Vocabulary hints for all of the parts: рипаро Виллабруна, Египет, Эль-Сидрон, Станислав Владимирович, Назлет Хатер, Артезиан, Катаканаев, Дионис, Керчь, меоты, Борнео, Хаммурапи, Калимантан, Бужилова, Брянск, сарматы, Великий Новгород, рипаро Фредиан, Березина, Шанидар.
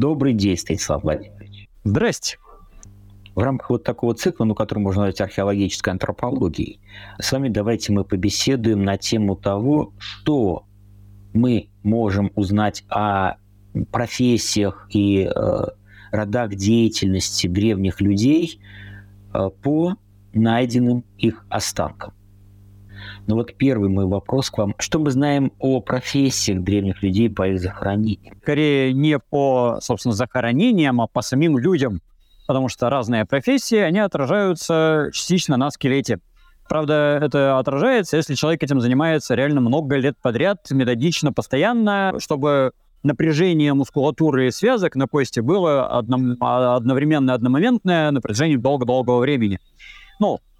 Добрый день, Станислав Владимирович. Здрасте. В рамках вот такого цикла, который можно назвать археологической антропологией, с вами давайте мы побеседуем на тему того, что мы можем узнать о профессиях и родах деятельности древних людей по найденным их останкам. Но вот первый мой вопрос к вам. Что мы знаем о профессиях древних людей по их захоронениям? Скорее не по, собственно, захоронениям, а по самим людям. Потому что разные профессии, они отражаются частично на скелете. Правда, это отражается, если человек этим занимается реально много лет подряд, методично, постоянно, чтобы напряжение мускулатуры и связок на кости было одновременно, одномоментное на протяжении долго-долгого времени.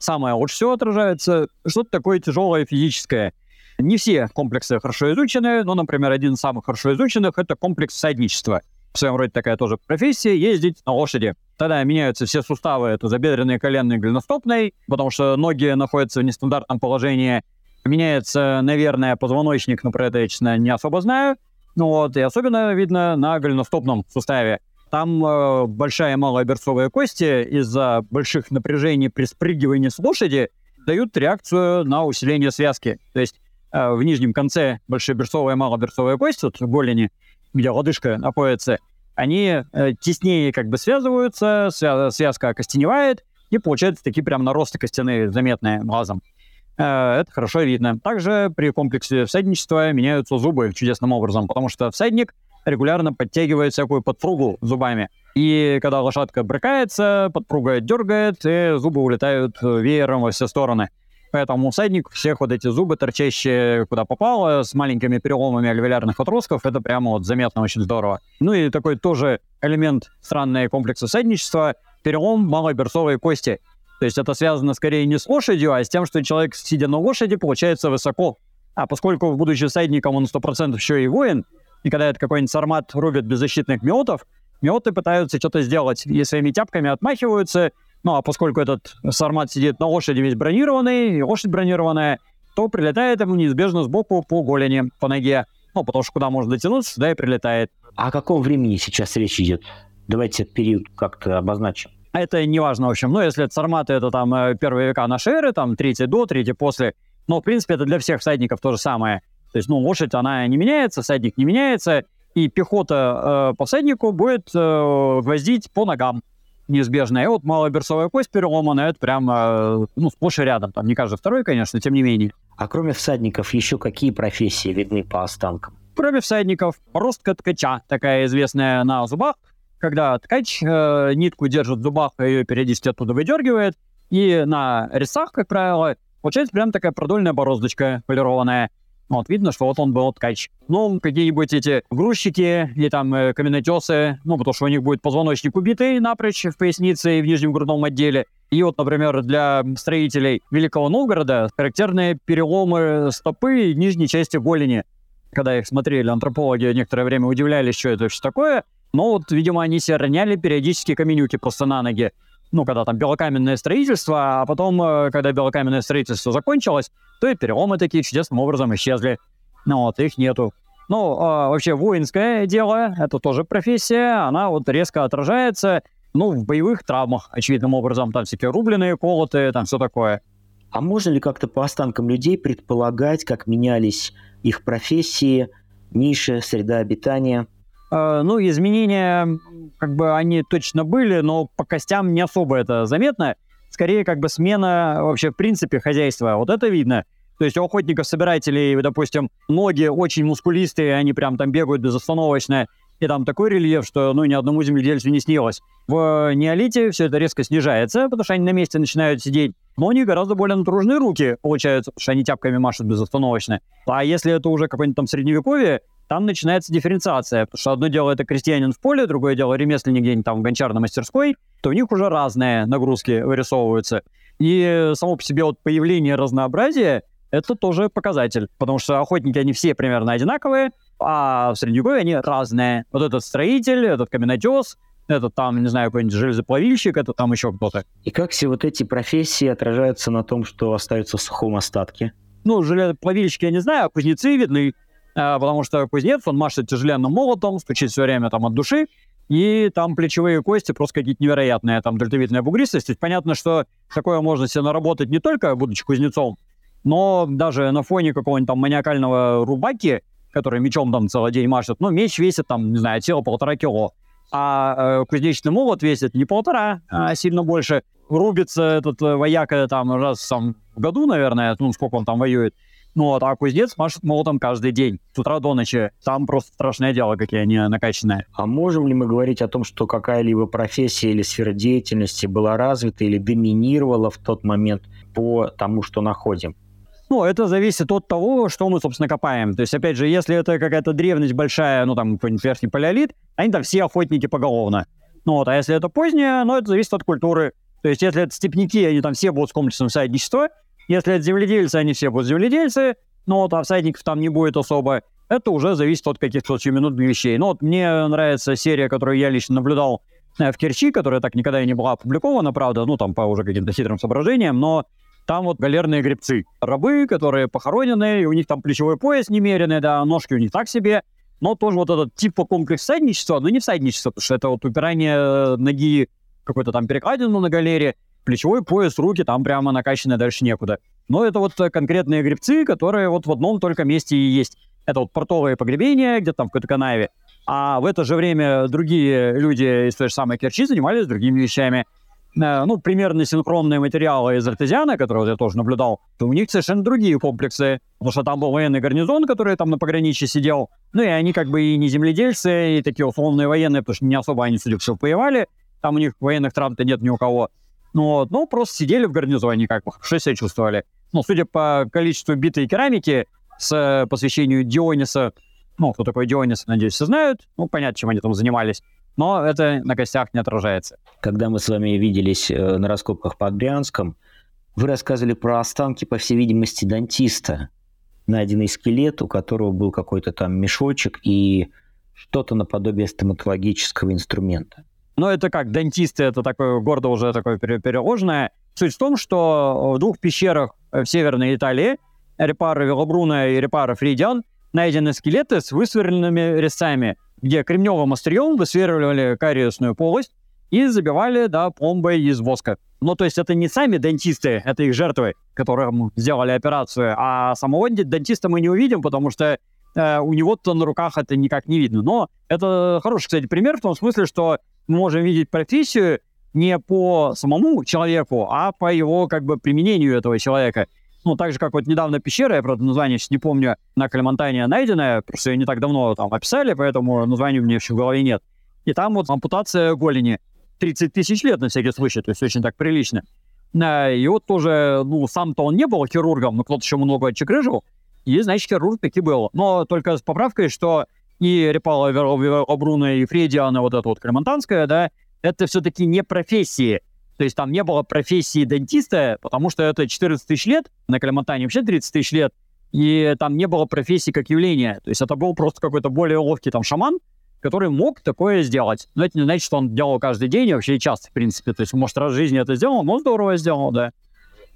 Самое лучше всего отражается что-то такое тяжелое физическое. Не все комплексы хорошо изучены, но, например, один из самых хорошо изученных — это комплекс всадничества. В своем роде такая тоже профессия — ездить на лошади. Тогда меняются все суставы, это тазобедренные, коленные, голеностопные, потому что ноги находятся в нестандартном положении. Меняется, наверное, позвоночник, но про это я, честно, не особо знаю. И особенно видно на голеностопном суставе. Там большая и малая берцовые кости из-за больших напряжений при спрыгивании с лошади дают реакцию на усиление связки. То есть в нижнем конце большие берцовые и малоберцовые кости, вот голени, где лодыжка находится, они теснее связываются, связка окостеневает, и получаются такие прям наросты костяные, заметные глазом. Это хорошо видно. Также при комплексе всадничества меняются зубы чудесным образом, потому что всадник регулярно подтягивает всякую подпругу зубами. И когда лошадка брыкается, подпруга дергает, и зубы улетают веером во все стороны. Поэтому всадник, всех эти зубы, торчащие куда попало, с маленькими переломами альвеолярных отростков, это прямо заметно, очень здорово. И такой тоже элемент странного комплекса всадничества — перелом малой берцовой кости. То есть это связано скорее не с лошадью, а с тем, что человек, сидя на лошади, получается высоко. А поскольку, будучи всадником, он 100% еще и воин, и когда это какой-нибудь сармат рубит беззащитных меотов, меоты пытаются что-то сделать и своими тяпками отмахиваются. А поскольку этот сармат сидит на лошади весь бронированный, и лошадь бронированная, то прилетает ему неизбежно сбоку по голени, по ноге. Потому что куда можно дотянуться, сюда и прилетает. О каком времени сейчас речь идет? Давайте этот период как-то обозначим. Это не важно, в общем. Если это сарматы, это первые века нашей эры, третье до, третье после. Но, в принципе, это для всех всадников то же самое. То есть, лошадь, она не меняется, всадник не меняется, и пехота по всаднику будет гвоздить по ногам неизбежно. И малая берцовая кость переломана, это прям сплошь и рядом. Не каждый второй, конечно, тем не менее. А кроме всадников еще какие профессии видны по останкам? Кроме всадников, ростка ткача, такая известная на зубах, когда ткач нитку держит в зубах, ее периодически оттуда выдергивает, и на резцах, как правило, получается прям такая продольная бороздочка полированная. Видно, что он был ткач. Какие-нибудь эти грузчики и каменотесы, потому что у них будет позвоночник убитый напрочь в пояснице и в нижнем грудном отделе. И например, для строителей Великого Новгорода характерные переломы стопы и нижней части голени. Когда их смотрели антропологи, некоторое время удивлялись, что это вообще такое. Но видимо, они себе роняли периодически каменюки просто на ноги. Когда белокаменное строительство, а потом, когда белокаменное строительство закончилось, то и переломы такие чудесным образом исчезли. Их нету. Вообще воинское дело, это тоже профессия, она резко отражается, в боевых травмах, очевидным образом. Там всякие рубленые, колотые, все такое. А можно ли как-то по останкам людей предполагать, как менялись их профессии, ниши, среда обитания? Изменения, они точно были, но по костям не особо это заметно. Скорее, смена вообще в принципе хозяйства. Это видно. То есть у охотников-собирателей, допустим, ноги очень мускулистые, они прям бегают безостановочно. И такой рельеф, что ни одному земледельцу не снилось. В неолите все это резко снижается, потому что они на месте начинают сидеть. Но у них гораздо более натружные руки получаются, потому что они тяпками машут безостановочно. А если это уже какое-нибудь средневековье, там начинается дифференциация, потому что одно дело — это крестьянин в поле, другое дело — ремесленник где-нибудь в гончарной мастерской, то у них уже разные нагрузки вырисовываются. И само по себе появление разнообразия — это тоже показатель, потому что охотники, они все примерно одинаковые, а в Средневековье они разные. Этот строитель, этот каменотес, этот какой-нибудь железоплавильщик, это еще кто-то. И как все эти профессии отражаются на том, что остается в сухом остатке? Железоплавильщики я не знаю, а кузнецы видны. Потому что кузнец, он машет тяжеленным молотом, стучит все время от души, И там плечевые кости просто какие-то невероятные, там дельтовидная бугристость. То есть понятно, что такое можно себе наработать не только будучи кузнецом, но даже на фоне какого-нибудь там маниакального рубаки, который мечом там целый день машет, ну, меч весит там, не знаю, от силы 1,5 кило. А кузнечный молот весит не 1,5, а сильно больше. Рубится этот вояка там раз там, в году, наверное, ну, сколько он там воюет. Ну вот, а кузнец машет молотом каждый день, с утра до ночи. Там просто страшное дело, какие они накачанные. А можем ли мы говорить о том, что какая-либо профессия или сфера деятельности была развита или доминировала в тот момент по тому, что находим? Ну, это зависит от того, что мы, собственно, копаем. То есть, опять же, если это какая-то древность большая, ну, там, какой-нибудь верхний палеолит, они там все охотники поголовно. Ну вот, а если это позднее, ну, это зависит от культуры. То есть, если это степняки, они там все будут с комплексом всадничества. Если это земледельцы, они все будут земледельцы, но вот, а всадников там не будет особо. Это уже зависит от каких-то сиюминутных вещей. Но вот мне нравится серия, которую я лично наблюдал в Керчи, которая так никогда и не была опубликована, правда, ну там по уже каким-то хитрым соображениям, но там вот галерные гребцы. Рабы, которые похоронены, и у них там плечевой пояс немеренный, да, ножки у них так себе. Но тоже вот этот типа комплекс всадничества, но не всадничество, потому что это вот упирание ноги какой-то там перекладину на галере, плечевой пояс, руки там прямо накачаны, дальше некуда. Но это вот конкретные гребцы, которые вот в одном только месте и есть. Это вот портовые погребения, где-то там в Катаканаеве. А в это же время другие люди из той же самой Керчи занимались другими вещами. Ну, примерно синхронные материалы из Артезиана, которые я тоже наблюдал, то у них совершенно другие комплексы. Потому что там был военный гарнизон, который там на пограничье сидел. Ну, и они как бы и не земледельцы, и такие условные военные, потому что не особо они, судя по всему, воевали. Там у них военных травм-то нет ни у кого. Вот, ну, просто сидели в гарнизоне, как бы, хорошо себя чувствовали. Ну, судя по количеству битой керамики с посвящению Диониса, ну, кто такой Дионис, надеюсь, все знают, ну, понятно, чем они там занимались, но это на костях не отражается. Когда мы с вами виделись на раскопках под Брянском, вы рассказывали про останки, по всей видимости, дантиста. Найденный скелет, у которого был какой-то там мешочек и что-то наподобие стоматологического инструмента. Но это как, дантисты, это такое гордо уже такое переложенное. Суть в том, что в двух пещерах в Северной Италии, рипаро Виллабруна и рипаро Фредиан, найдены скелеты с высверленными резцами, где кремневым острием высверливали кариесную полость и забивали, да, пломбой из воска. Ну, то есть это не сами дантисты, это их жертвы, которым сделали операцию, а самого дантиста мы не увидим, потому что у него-то на руках это никак не видно. Но это хороший, кстати, пример в том смысле, что мы можем видеть профессию не по самому человеку, а по его как бы применению этого человека. Ну, так же, как вот недавно пещера, я, правда, название сейчас не помню, на Калимантане найденная, просто ее не так давно там описали, поэтому названия у меня еще в голове нет. И там вот ампутация голени. 30 тысяч лет, на всякий случай, то есть очень так прилично. И вот тоже, ну, сам-то он не был хирургом, но кто-то еще много отчекрыжил, и, значит, хирург таки был. Но только с поправкой, что и рипаро Виллабруна, и Фредиана, вот эта вот кремонтанская, да, это все-таки не профессии. То есть там не было профессии дантиста, потому что это 14 тысяч лет, на Калимантане вообще 30 тысяч лет, и там не было профессии как явления. То есть это был просто какой-то более ловкий там шаман, который мог такое сделать. Но это не значит, что он делал каждый день и вообще часто, в принципе. То есть, может, раз в жизни это сделал, но здорово сделал, да.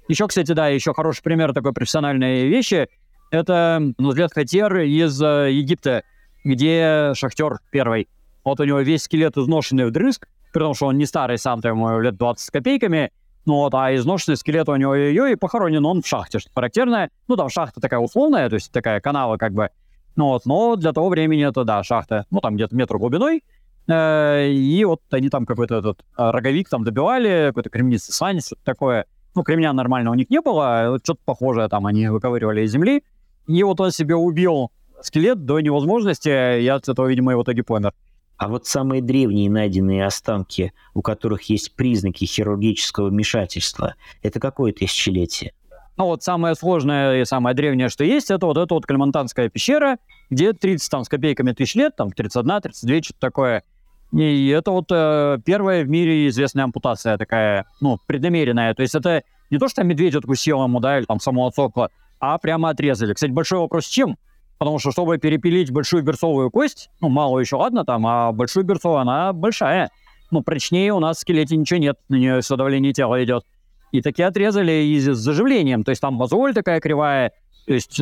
Еще, кстати, да, еще хороший пример такой профессиональной вещи. Это, на взгляд, Хатер из Египта, где шахтер первый. Вот у него весь скелет изношенный вдрызг, при том, что он не старый сам-то, ему лет 20 с копейками, ну вот, а изношенный скелет у него и похоронен он в шахте, что характерно. Ну, там шахта такая условная, то есть такая канава как бы. Ну вот, но для того времени это, да, шахта, ну, там где-то метр глубиной. И вот они там какой-то этот роговик там добивали, какой-то кремнистый сланец, что-то такое. Ну, кремня нормально у них не было, вот что-то похожее там они выковыривали из земли. И вот он себе убил скелет до невозможности, я от этого, видимо, и в итоге помер. А вот самые древние найденные останки, у которых есть признаки хирургического вмешательства, это какое тысячелетие? Ну вот самое сложное и самое древнее, что есть, это вот эта вот Калимантанская пещера, где 30 там с копейками тысяч лет, там 31, 32, что-то такое. И это вот первая в мире известная ампутация такая, ну, преднамеренная. То есть это не то, что там медведь откусил ему, да, или там самого сокола, а прямо отрезали. Кстати, большой вопрос, чем? Потому что, чтобы перепилить большую берцовую кость, ну, мало еще, ладно, там, а большую берцовую, она большая. Ну, прочнее у нас в скелете ничего нет, на нее все давление тела идет. И такие отрезали и с заживлением. То есть там мозоль такая кривая, то есть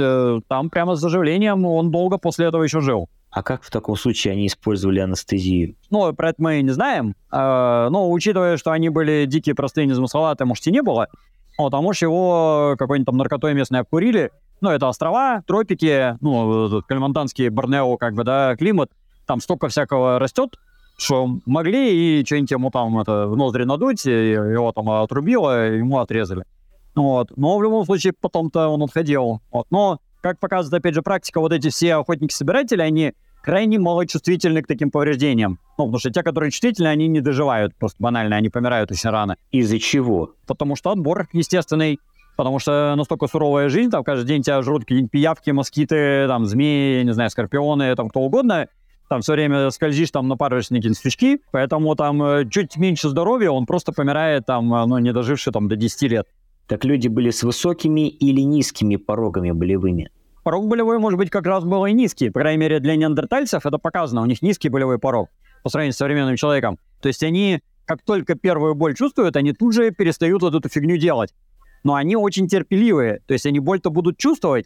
там прямо с заживлением он долго после этого еще жил. А как в таком случае они использовали анестезию? Ну, про это мы не знаем. Но учитывая, что они были дикие, простые, незамысловатые, может, и не было. Вот, а может, его какой-нибудь там наркотой местной обкурили. Ну, это острова, тропики, ну, калимантанский Борнео, как бы, да, климат. Там столько всякого растет, что могли, и что-нибудь ему там это, в ноздри надуть, его там отрубило, ему отрезали. Вот. Но в любом случае потом-то он отходил. Вот. Но, как показывает, опять же, практика, вот эти все охотники-собиратели, они крайне малочувствительны к таким повреждениям. Ну, потому что те, которые чувствительны, они не доживают, просто банально, они помирают очень рано. Из-за чего? Потому что отбор естественный, потому что настолько суровая жизнь, там каждый день тебя жрут какие-нибудь пиявки, москиты, там, змеи, не знаю, скорпионы, там, кто угодно. Там все время скользишь, там напарываешься на какие-нибудь сучки, поэтому там чуть меньше здоровья, он просто помирает, там, ну, не доживший там до 10 лет. Так люди были с высокими или низкими порогами болевыми? Порог болевой, может быть, как раз был и низкий. По крайней мере, для неандертальцев это показано. У них низкий болевой порог по сравнению с современным человеком. То есть они, как только первую боль чувствуют, они тут же перестают вот эту фигню делать. Но они очень терпеливые. То есть они боль-то будут чувствовать,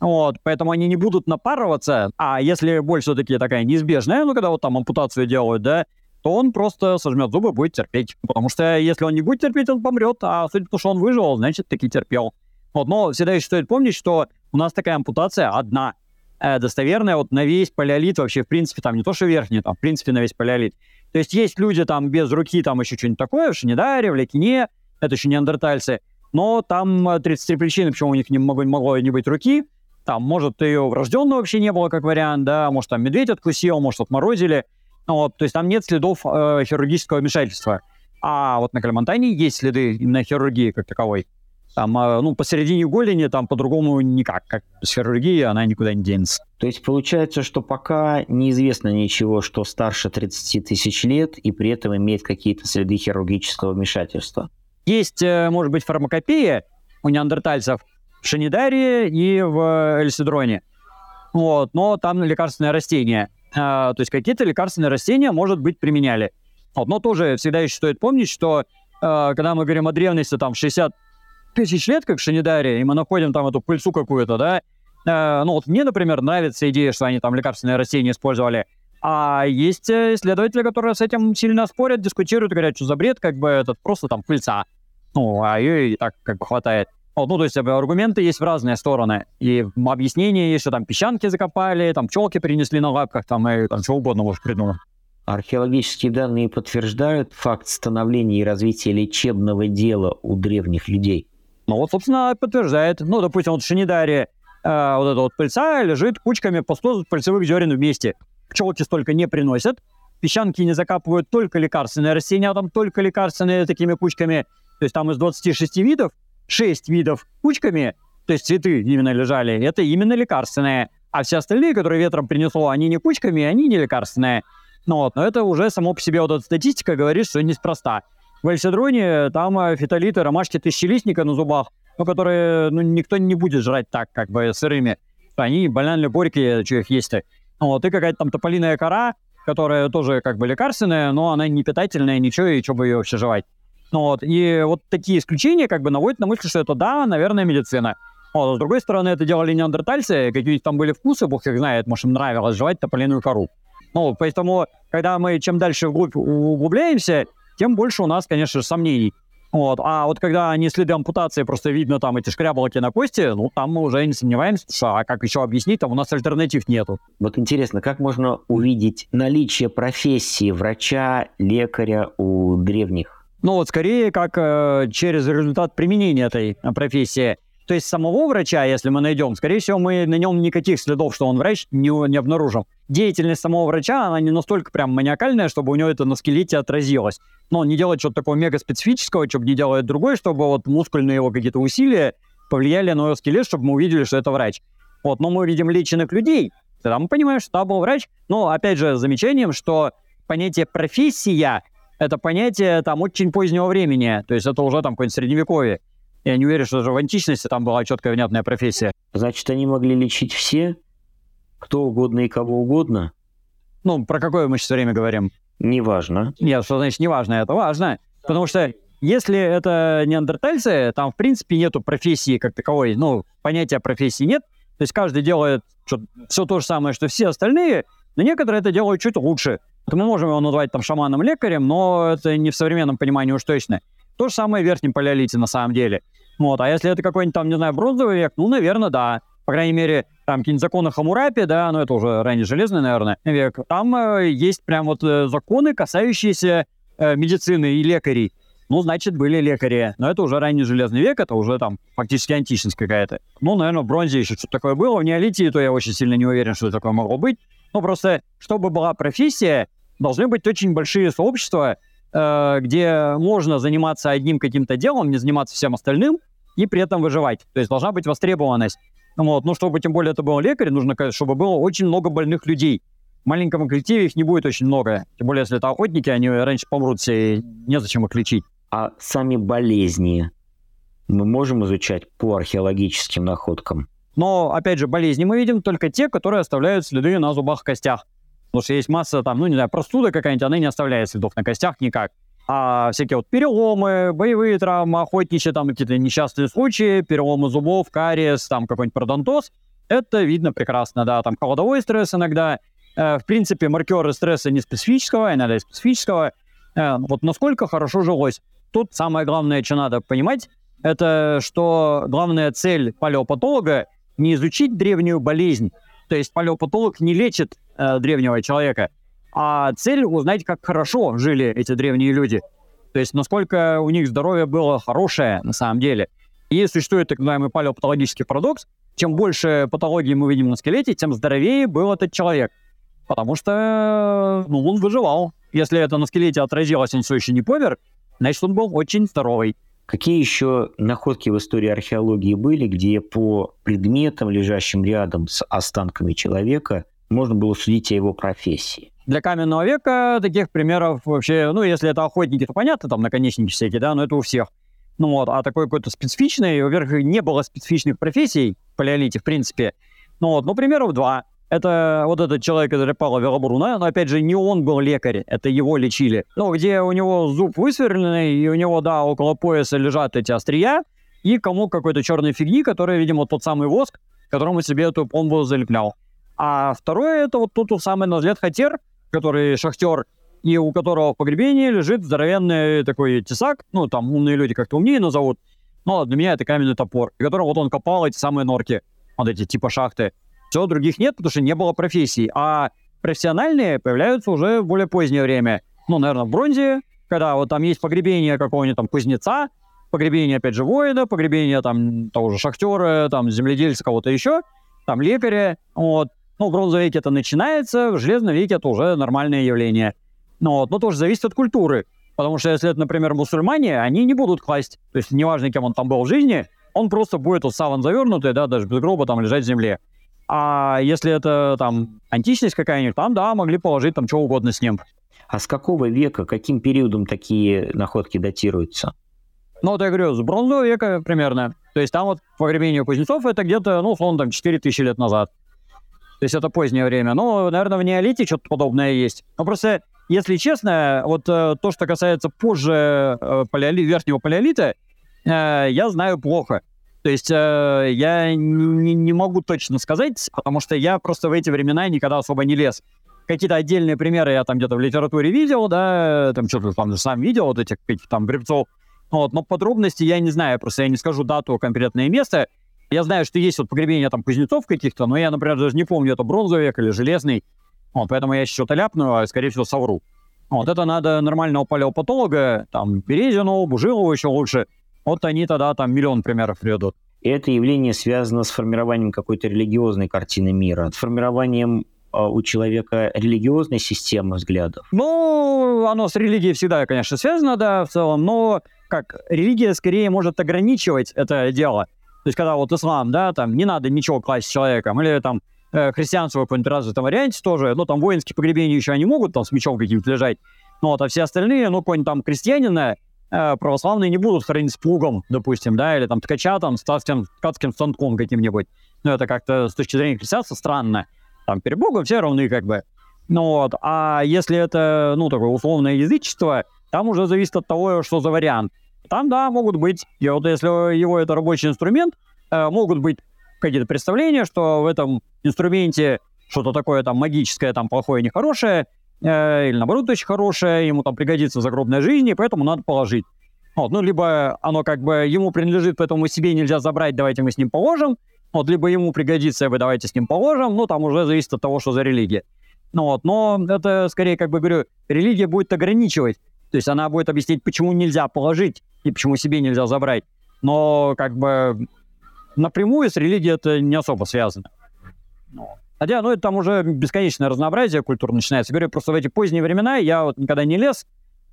вот, поэтому они не будут напарываться. А если боль все-таки такая неизбежная, ну, когда вот там ампутацию делают, да, то он просто сожмет зубы и будет терпеть. Потому что если он не будет терпеть, он помрет. А судя по тому, что он выжил, значит, таки терпел. Вот, но всегда еще стоит помнить, что у нас такая ампутация одна, достоверная, вот на весь палеолит вообще, в принципе, там не то, что верхний, там, в принципе, на весь палеолит. То есть есть люди там без руки, там еще что-нибудь такое, в Шанидаре, в Лякине, это еще неандертальцы, но там 33 причины, почему у них не могло не быть руки. Там, может, ее врожденного вообще не было, как вариант, да, может, там медведь откусил, может, отморозили. Вот, то есть там нет следов хирургического вмешательства. А вот на Калимантане есть следы именно хирургии как таковой. Там, ну, посередине голени там по-другому никак, как с хирургией, она никуда не денется. То есть получается, что пока неизвестно ничего, что старше 30 тысяч лет и при этом имеет какие-то следы хирургического вмешательства. Есть, может быть, фармакопея у неандертальцев в Шанидаре и в Эль-Сидроне. Вот, но там лекарственное растение. То есть какие-то лекарственные растения, может быть, применяли. Вот, но тоже всегда еще стоит помнить, что когда мы говорим о древности, там, 60 тысяч лет, как в Шанидаре, и мы находим там эту пыльцу какую-то, да, ну, вот мне, например, нравится идея, что они там лекарственные растения использовали, а есть исследователи, которые с этим сильно спорят, дискутируют, говорят, что за бред, как бы, это просто там пыльца, ну, а ее и так как бы хватает. Вот, ну, то есть аргументы есть в разные стороны, и объяснение есть, что там песчанки закопали, там пчелки принесли на лапках, там, и там что угодно может придумать. Археологические данные подтверждают факт становления и развития лечебного дела у древних людей. Ну вот, собственно, подтверждает. Ну, допустим, вот в Шанидаре вот эта вот пыльца лежит кучками по 100 пыльцевых зерен вместе. Пчелки столько не приносят, песчанки не закапывают, только лекарственные растения, а там только лекарственные такими кучками. То есть там из 26 видов, 6 видов кучками, то есть цветы именно лежали, это именно лекарственные. А все остальные, которые ветром принесло, они не кучками, они не лекарственные. Ну, вот, но это уже само по себе вот эта статистика говорит, что неспроста. В Эль-Сидроне там фитолиты, ромашки тысячелистника на зубах, ну, которые, ну, никто не будет жрать так, как бы, сырыми. Они банально горькие, что их есть-то. Вот, и какая-то там тополиная кора, которая тоже, как бы, лекарственная, но она не питательная, ничего, и что бы ее вообще жевать. Ну, вот, и вот такие исключения, как бы, наводят на мысль, что это, да, наверное, медицина. Вот, а с другой стороны, это делали неандертальцы, какие-то там были вкусы, бог их знает, может, им нравилось жевать тополиную кору. Ну, поэтому, когда мы чем дальше вглубь углубляемся, тем больше у нас, конечно же, сомнений. Вот. А вот когда они следы ампутации, просто видно там эти шкрябалки на кости, ну, там мы уже не сомневаемся, что, а как еще объяснить, там у нас альтернатив нету. Вот интересно, как можно увидеть наличие профессии врача, лекаря у древних? Ну, вот скорее, как через результат применения этой профессии. То есть самого врача, если мы найдем, скорее всего, мы на нем никаких следов, что он врач, не обнаружим. Деятельность самого врача, она не настолько прям маниакальная, чтобы у него это на скелете отразилось. Но он не делает что-то такого мегаспецифического, чтобы не делает другое, чтобы вот мускульные его какие-то усилия повлияли на его скелет, чтобы мы увидели, что это врач. Вот, но мы видим леченых людей, тогда мы понимаем, что там был врач. Но, опять же, с замечанием, что понятие «профессия» — это понятие там очень позднего времени, то есть это уже там какое-нибудь средневековье. Я не уверен, что даже в античности там была четкая, внятная профессия. Значит, они могли лечить все, кто угодно и кого угодно? Ну, про какое мы сейчас время говорим? Неважно. Нет, что значит неважно? Это важно. Потому что если это неандертальцы, там, в принципе, нету профессии как таковой. Ну, понятия профессии нет. То есть каждый делает все то же самое, что все остальные, Но некоторые это делают чуть лучше. Мы можем его назвать там шаманом-лекарем, но это не в современном понимании уж точно. То же самое в верхнем палеолите на самом деле. Вот. А если это какой-нибудь там, не знаю, бронзовый век, ну, наверное, да. По крайней мере, там какие-нибудь законы Хаммурапи, да, но это уже ранний железный, наверное, век. Там есть прям вот законы, касающиеся медицины и лекарей. Ну, значит, были лекари. Но это уже ранний железный век, это уже там фактически античность какая-то. Ну, наверное, в бронзе еще что-то такое было. В неолите, то я очень сильно не уверен, что такое могло быть. Ну, просто, чтобы была профессия, должны быть очень большие сообщества, где можно заниматься одним каким-то делом, не заниматься всем остальным, и при этом выживать. То есть должна быть востребованность. Вот. Ну, чтобы тем более это был лекарь, нужно, чтобы было очень много больных людей. В маленьком коллективе их не будет очень много. Тем более, если это охотники, они раньше помрут все, и незачем их лечить. А сами болезни мы можем изучать по археологическим находкам? Но, опять же, болезни мы видим только те, которые оставляют следы на зубах и костях. Потому что есть масса, там, ну, не знаю, простуда какая-нибудь, она не оставляет следов на костях никак. А всякие вот переломы, боевые травмы, охотничьи, там, какие-то несчастные случаи, переломы зубов, кариес, там, какой-нибудь пародонтоз, это видно прекрасно, да, там, холодовой стресс иногда, в принципе, маркеры стресса не специфического, иногда и специфического, вот насколько хорошо жилось. Тут самое главное, что надо понимать, это что главная цель палеопатолога не изучить древнюю болезнь, то есть палеопатолог не лечит древнего человека, а цель узнать, как хорошо жили эти древние люди, то есть насколько у них здоровье было хорошее на самом деле. И существует так называемый палеопатологический парадокс, чем больше патологии мы видим на скелете, тем здоровее был этот человек, потому что ну, он выживал. Если это на скелете отразилось, он все еще не помер, значит, он был очень здоровый. Какие еще находки в истории археологии были, где по предметам, лежащим рядом с останками человека, можно было судить о его профессии? Для каменного века таких примеров вообще... Ну, если это охотники, то понятно, там наконечники всякие, да, но это у всех. Ну вот, а такой какой-то специфичный... Во-первых, не было специфичных профессий в палеолите, в принципе. Ну вот, но примеров два. Это вот этот человек из рипаро Виллабруна, но, опять же, не он был лекарь, это его лечили. Ну, где у него зуб высверленный, и у него, да, около пояса лежат эти острия, и комок какой-то черной фигни, который, видимо, тот самый воск, которому себе эту пломбу залеплял. А второе, это вот тут самый Назлет Хатер, который шахтер, и у которого в погребении лежит здоровенный такой тесак, ну, там умные люди как-то умнее назовут, но для меня это каменный топор, и которым вот он копал эти самые норки, вот эти типа шахты. Все, других нет, потому что не было профессий. А профессиональные появляются уже в более позднее время. Ну, наверное, в бронзе, когда вот там есть погребение какого-нибудь там кузнеца, погребение, опять же, воина, погребение там того же шахтера, там земледельца, кого-то еще, там лекаря. Вот. Ну, в бронзовом веке это начинается, в железном веке это уже нормальное явление. Ну, вот. Но тоже зависит от культуры. Потому что если это, например, мусульмане, они не будут класть. То есть неважно, кем он там был в жизни, он просто будет вот саван завернутый, да, даже без гроба там лежать в земле. А если это там античность какая-нибудь, там, да, могли положить там что угодно с ним. А с какого века, каким периодом такие находки датируются? Ну, вот я говорю, с бронзового века примерно. То есть там вот погребение кузнецов это где-то, ну, условно, там 4000 лет назад. То есть это позднее время. Ну, наверное, в неолите что-то подобное есть. Но просто, если честно, вот то, что касается позже верхнего палеолита, я знаю плохо. То есть я не могу точно сказать, потому что я просто в эти времена никогда особо не лез. Какие-то отдельные примеры я там где-то в литературе видел, да, там что-то там сам видел, вот этих каких-то там гребцов. Вот, но подробности я не знаю, просто я не скажу дату, конкретное место. Я знаю, что есть вот погребения там кузнецов каких-то, но я, например, даже не помню, это бронзовый век или железный. Вот, поэтому я что-то ляпну, а скорее всего совру. Вот это надо нормального палеопатолога, там Березину, Бужилову еще лучше. Вот они тогда там миллион примеров приведут. Это явление связано с формированием какой-то религиозной картины мира, с формированием у человека религиозной системы взглядов. Ну, оно с религией всегда, конечно, связано, да, в целом, но как религия скорее может ограничивать это дело. То есть, когда вот ислам, да, там не надо ничего класть с человеком, или там христианство в каком-то развитом варианте тоже, ну, там воинские погребения еще они могут там с мечом каким-то лежать, но вот, а все остальные, ну, какой-нибудь там крестьянина, православные не будут хранить с плугом, допустим, да, или там ткача, там, с ткацким станком каким-нибудь. Ну, это как-то с точки зрения христианства странно. Там перед Богом все равны, как бы. Ну, вот. А если это, ну, такое условное язычество, там уже зависит от того, что за вариант. Там, да, могут быть, и вот если его это рабочий инструмент, могут быть какие-то представления, что в этом инструменте что-то такое там магическое, там плохое, нехорошее, или наоборот очень хорошее, ему там пригодится в загробной жизни, поэтому надо положить. Вот, ну, либо оно как бы ему принадлежит, поэтому себе нельзя забрать, давайте мы с ним положим, вот, либо ему пригодится, давайте с ним положим, ну, там уже зависит от того, что за религия. Ну, вот, но это скорее, как бы говорю, религия будет ограничивать, то есть она будет объяснять, почему нельзя положить и почему себе нельзя забрать, но как бы напрямую с религией это не особо связано. Хотя, ну, это там уже бесконечное разнообразие культур начинается. Говорю, просто в эти поздние времена я вот никогда не лез,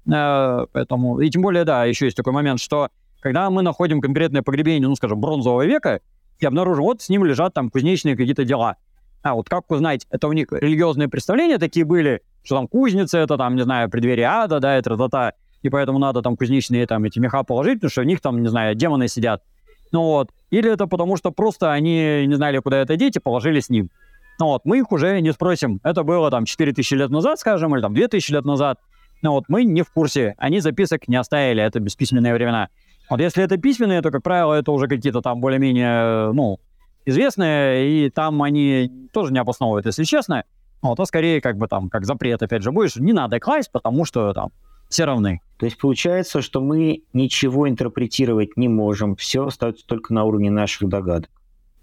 поэтому, и тем более, да, еще есть такой момент, что когда мы находим конкретное погребение, ну, скажем, бронзового века, и обнаружим, вот с ним лежат там кузнечные какие-то дела. А вот как узнать, это у них религиозные представления такие были, что там кузница, это там, не знаю, преддверие ада, да, это та-та, и поэтому надо там кузнечные там эти меха положить, потому что в них там, не знаю, демоны сидят. Ну вот. Или это потому, что просто они не знали, куда это деть, и положили с ним. Ну вот, мы их уже не спросим. Это было там 4000 лет назад, скажем, или там 2000 лет назад. Ну вот, мы не в курсе. Они записок не оставили, это бесписьменные времена. Вот если это письменные, то, как правило, это уже какие-то там более-менее, ну, известные, и там они тоже не обосновывают, если честно. Вот, а скорее, как бы там, как запрет, опять же, будешь, не надо класть, потому что там все равны. То есть получается, что мы ничего интерпретировать не можем, все остается только на уровне наших догадок.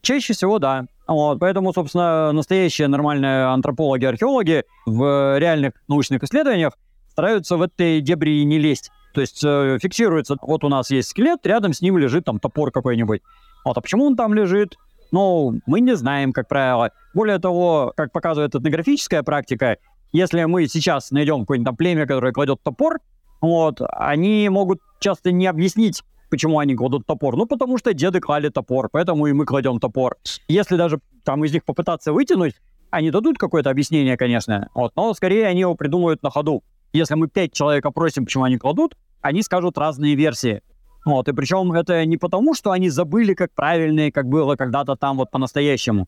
Чаще всего, да. Вот, поэтому, собственно, настоящие нормальные антропологи, археологи в реальных научных исследованиях стараются в этой дебри не лезть. То есть фиксируется, вот у нас есть скелет, рядом с ним лежит там топор какой-нибудь. Вот, а почему он там лежит? Ну, мы не знаем, как правило. Более того, как показывает этнографическая практика, если мы сейчас найдем какое-нибудь там племя, которое кладет топор, вот, они могут часто не объяснить, почему они кладут топор. Ну, потому что деды клали топор, поэтому и мы кладем топор. Если даже там из них попытаться вытянуть, они дадут какое-то объяснение, конечно, вот, но скорее они его придумают на ходу. Если мы 5 человек опросим, почему они кладут, они скажут разные версии. Вот, и причем это не потому, что они забыли, как правильно и как было когда-то там вот по-настоящему,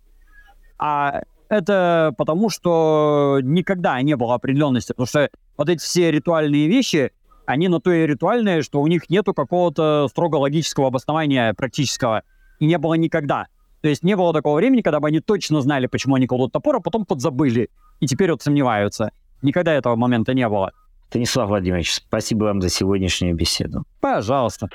а это потому, что никогда не было определенности, потому что вот эти все ритуальные вещи, они на то и ритуальные, что у них нету какого-то строго логического обоснования практического, и не было никогда. То есть не было такого времени, когда бы они точно знали, почему они кладут топор, а потом подзабыли, и теперь вот сомневаются. Никогда этого момента не было. Станислав Владимирович, спасибо вам за сегодняшнюю беседу. Пожалуйста.